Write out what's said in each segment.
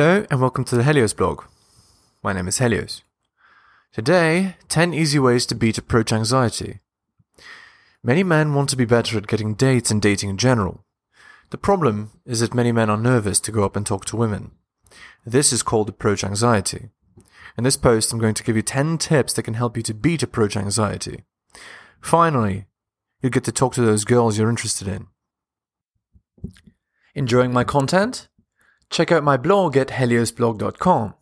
Hello and welcome to the Helios blog. My name is Helios. Today, 10 easy ways to beat approach anxiety. Many men want to be better at getting dates and dating in general. The problem is that many men are nervous to go up and talk to women. This is called approach anxiety. In this post, I'm going to give you 10 tips that can help you to beat approach anxiety. Finally, you'll get to talk to those girls you're interested in. Enjoying my content? Check out my blog at heliosblog.com.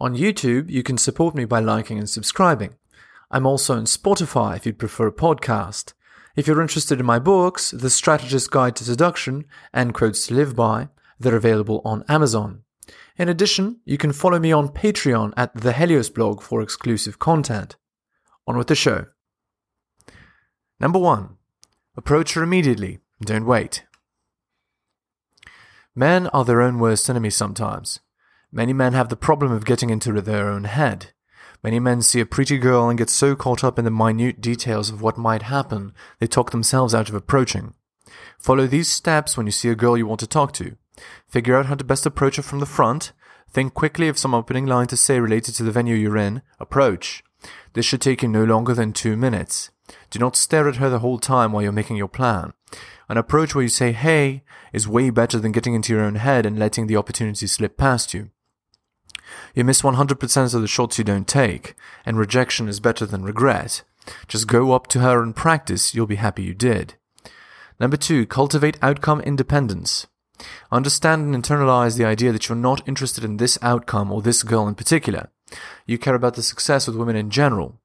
On YouTube, you can support me by liking and subscribing. I'm also on Spotify if you'd prefer a podcast. If you're interested in my books, The Strategist's Guide to Seduction and Quotes to Live By, they're available on Amazon. In addition, you can follow me on Patreon at The Helios Blog for exclusive content. On with the show. Number 1. Approach her immediately. Don't wait. Men are their own worst enemy sometimes. Many men have the problem of getting into their own head. Many men see a pretty girl and get so caught up in the minute details of what might happen, they talk themselves out of approaching. Follow these steps when you see a girl you want to talk to. Figure out how to best approach her from the front. Think quickly of some opening line to say related to the venue you're in. Approach. This should take you no longer than 2 minutes. Do not stare at her the whole time while you're making your plan. An approach where you say, hey, is way better than getting into your own head and letting the opportunity slip past you. You miss 100% of the shots you don't take, and rejection is better than regret. Just go up to her and practice, you'll be happy you did. Number 2, cultivate outcome independence. Understand and internalize the idea that you're not interested in this outcome or this girl in particular. You care about the success with women in general.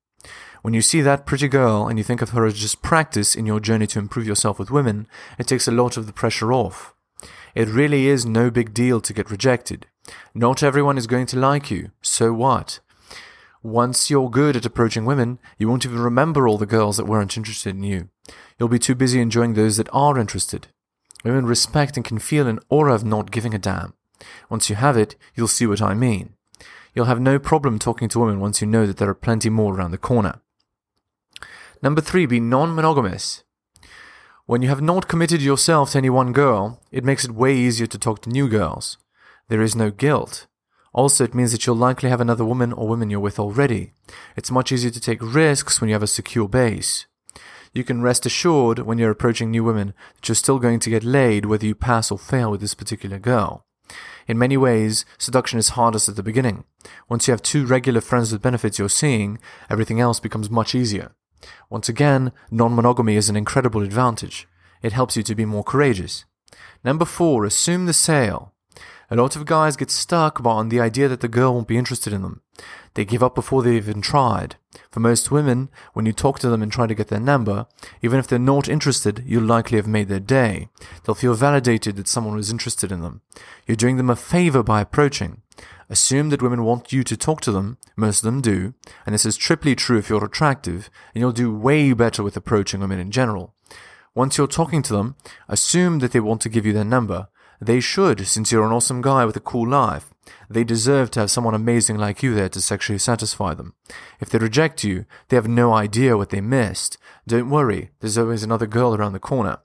When you see that pretty girl and you think of her as just practice in your journey to improve yourself with women, it takes a lot of the pressure off. It really is no big deal to get rejected. Not everyone is going to like you, so what? Once you're good at approaching women, you won't even remember all the girls that weren't interested in you. You'll be too busy enjoying those that are interested. Women respect and can feel an aura of not giving a damn. Once you have it, you'll see what I mean. You'll have no problem talking to women once you know that there are plenty more around the corner. Number 3, be non-monogamous. When you have not committed yourself to any one girl, it makes it way easier to talk to new girls. There is no guilt. Also, it means that you'll likely have another woman or women you're with already. It's much easier to take risks when you have a secure base. You can rest assured when you're approaching new women that you're still going to get laid whether you pass or fail with this particular girl. In many ways, seduction is hardest at the beginning. Once you have 2 regular friends with benefits you're seeing, everything else becomes much easier. Once again, non-monogamy is an incredible advantage. It helps you to be more courageous. Number 4, assume the sale. A lot of guys get stuck on the idea that the girl won't be interested in them. They give up before they've even tried. For most women, when you talk to them and try to get their number, even if they're not interested, you'll likely have made their day. They'll feel validated that someone was interested in them. You're doing them a favor by approaching. Assume that women want you to talk to them, most of them do, and this is triply true if you're attractive, and you'll do way better with approaching women in general. Once you're talking to them, assume that they want to give you their number. They should, since you're an awesome guy with a cool life. They deserve to have someone amazing like you there to sexually satisfy them. If they reject you, they have no idea what they missed. Don't worry, there's always another girl around the corner.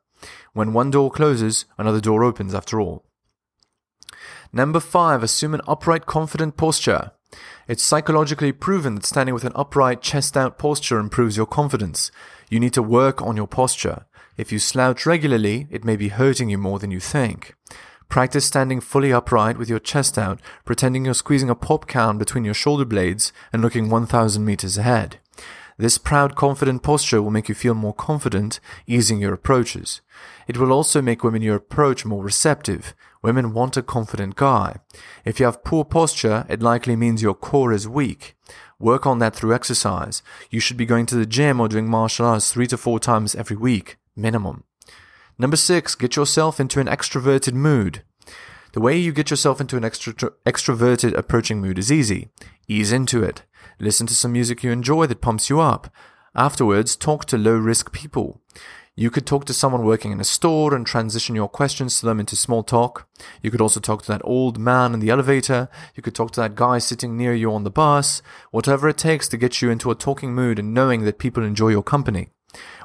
When one door closes, another door opens after all. Number 5, assume an upright, confident posture. It's psychologically proven that standing with an upright, chest-out posture improves your confidence. You need to work on your posture. If you slouch regularly, it may be hurting you more than you think. Practice standing fully upright with your chest out, pretending you're squeezing a popcorn between your shoulder blades and looking 1,000 meters ahead. This proud, confident posture will make you feel more confident, easing your approaches. It will also make women you approach more receptive. Women want a confident guy. If you have poor posture, it likely means your core is weak. Work on that through exercise. You should be going to the gym or doing martial arts 3 to 4 times every week, minimum. Number 6, get yourself into an extroverted mood. The way you get yourself into an extroverted approaching mood is easy. Ease into it. Listen to some music you enjoy that pumps you up. Afterwards, talk to low-risk people. You could talk to someone working in a store and transition your questions to them into small talk. You could also talk to that old man in the elevator. You could talk to that guy sitting near you on the bus. Whatever it takes to get you into a talking mood and knowing that people enjoy your company.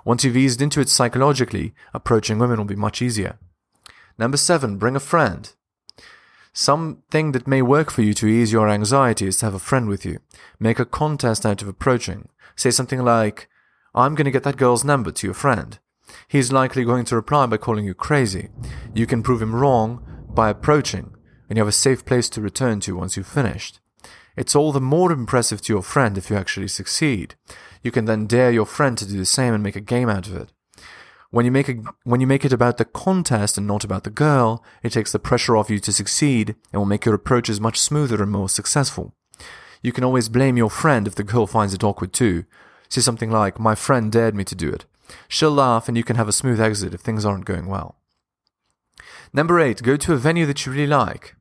Once you've eased into it psychologically, approaching women will be much easier. Number 7, bring a friend. Something that may work for you to ease your anxiety is to have a friend with you. Make a contest out of approaching. Say something like, I'm going to get that girl's number to your friend. He's likely going to reply by calling you crazy. You can prove him wrong by approaching, and you have a safe place to return to once you've finished. It's all the more impressive to your friend if you actually succeed. You can then dare your friend to do the same and make a game out of it. When you make it about the contest and not about the girl, it takes the pressure off you to succeed and will make your approaches much smoother and more successful. You can always blame your friend if the girl finds it awkward too. Say something like, my friend dared me to do it. She'll laugh and you can have a smooth exit if things aren't going well. Number 8, go to a venue that you really like.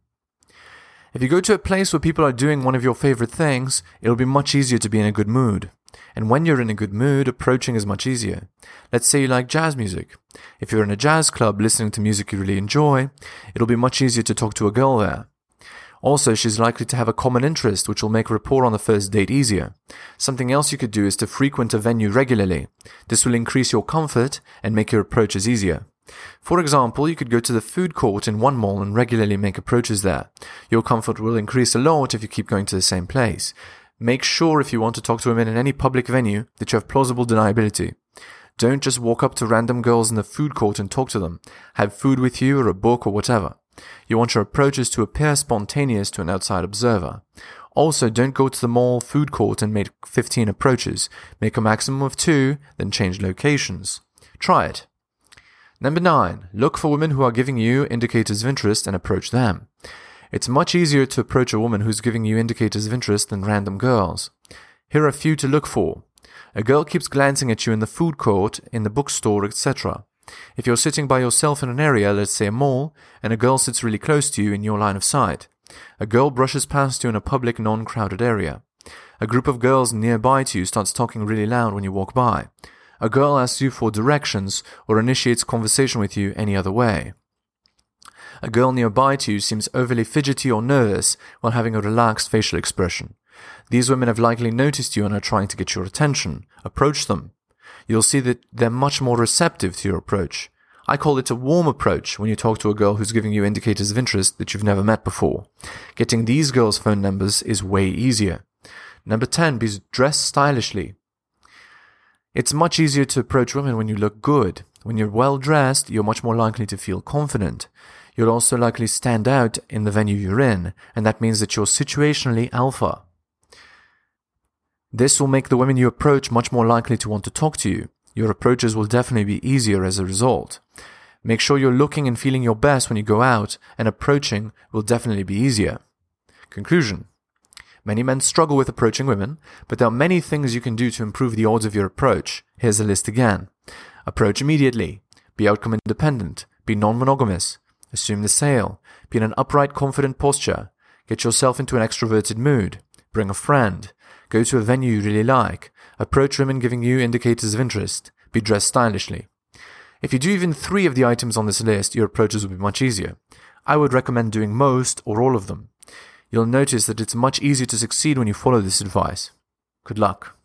If you go to a place where people are doing one of your favorite things, it'll be much easier to be in a good mood. And when you're in a good mood, approaching is much easier. Let's say you like jazz music. If you're in a jazz club listening to music you really enjoy, it'll be much easier to talk to a girl there. Also, she's likely to have a common interest, which will make rapport on the first date easier. Something else you could do is to frequent a venue regularly. This will increase your comfort and make your approaches easier. For example, you could go to the food court in one mall and regularly make approaches there. Your comfort will increase a lot if you keep going to the same place. Make sure if you want to talk to women in any public venue that you have plausible deniability. Don't just walk up to random girls in the food court and talk to them. Have food with you or a book or whatever. You want your approaches to appear spontaneous to an outside observer. Also, don't go to the mall food court and make 15 approaches. Make a maximum of 2, then change locations. Try it. Number 9, look for women who are giving you indicators of interest and approach them. It's much easier to approach a woman who's giving you indicators of interest than random girls. Here are a few to look for. A girl keeps glancing at you in the food court, in the bookstore, etc. If you're sitting by yourself in an area, let's say a mall, and a girl sits really close to you in your line of sight. A girl brushes past you in a public, non-crowded area. A group of girls nearby to you starts talking really loud when you walk by. A girl asks you for directions or initiates conversation with you any other way. A girl nearby to you seems overly fidgety or nervous while having a relaxed facial expression. These women have likely noticed you and are trying to get your attention. Approach them. You'll see that they're much more receptive to your approach. I call it a warm approach when you talk to a girl who's giving you indicators of interest that you've never met before. Getting these girls' phone numbers is way easier. Number 10, be dressed stylishly. It's much easier to approach women when you look good. When you're well dressed, you're much more likely to feel confident. You'll also likely stand out in the venue you're in, and that means that you're situationally alpha. This will make the women you approach much more likely to want to talk to you. Your approaches will definitely be easier as a result. Make sure you're looking and feeling your best when you go out, and approaching will definitely be easier. Conclusion. Many men struggle with approaching women, but there are many things you can do to improve the odds of your approach. Here's a list again. Approach immediately. Be outcome independent. Be non-monogamous. Assume the sail. Be in an upright, confident posture. Get yourself into an extroverted mood. Bring a friend. Go to a venue you really like. Approach women giving you indicators of interest. Be dressed stylishly. If you do even 3 of the items on this list, your approaches will be much easier. I would recommend doing most or all of them. You'll notice that it's much easier to succeed when you follow this advice. Good luck.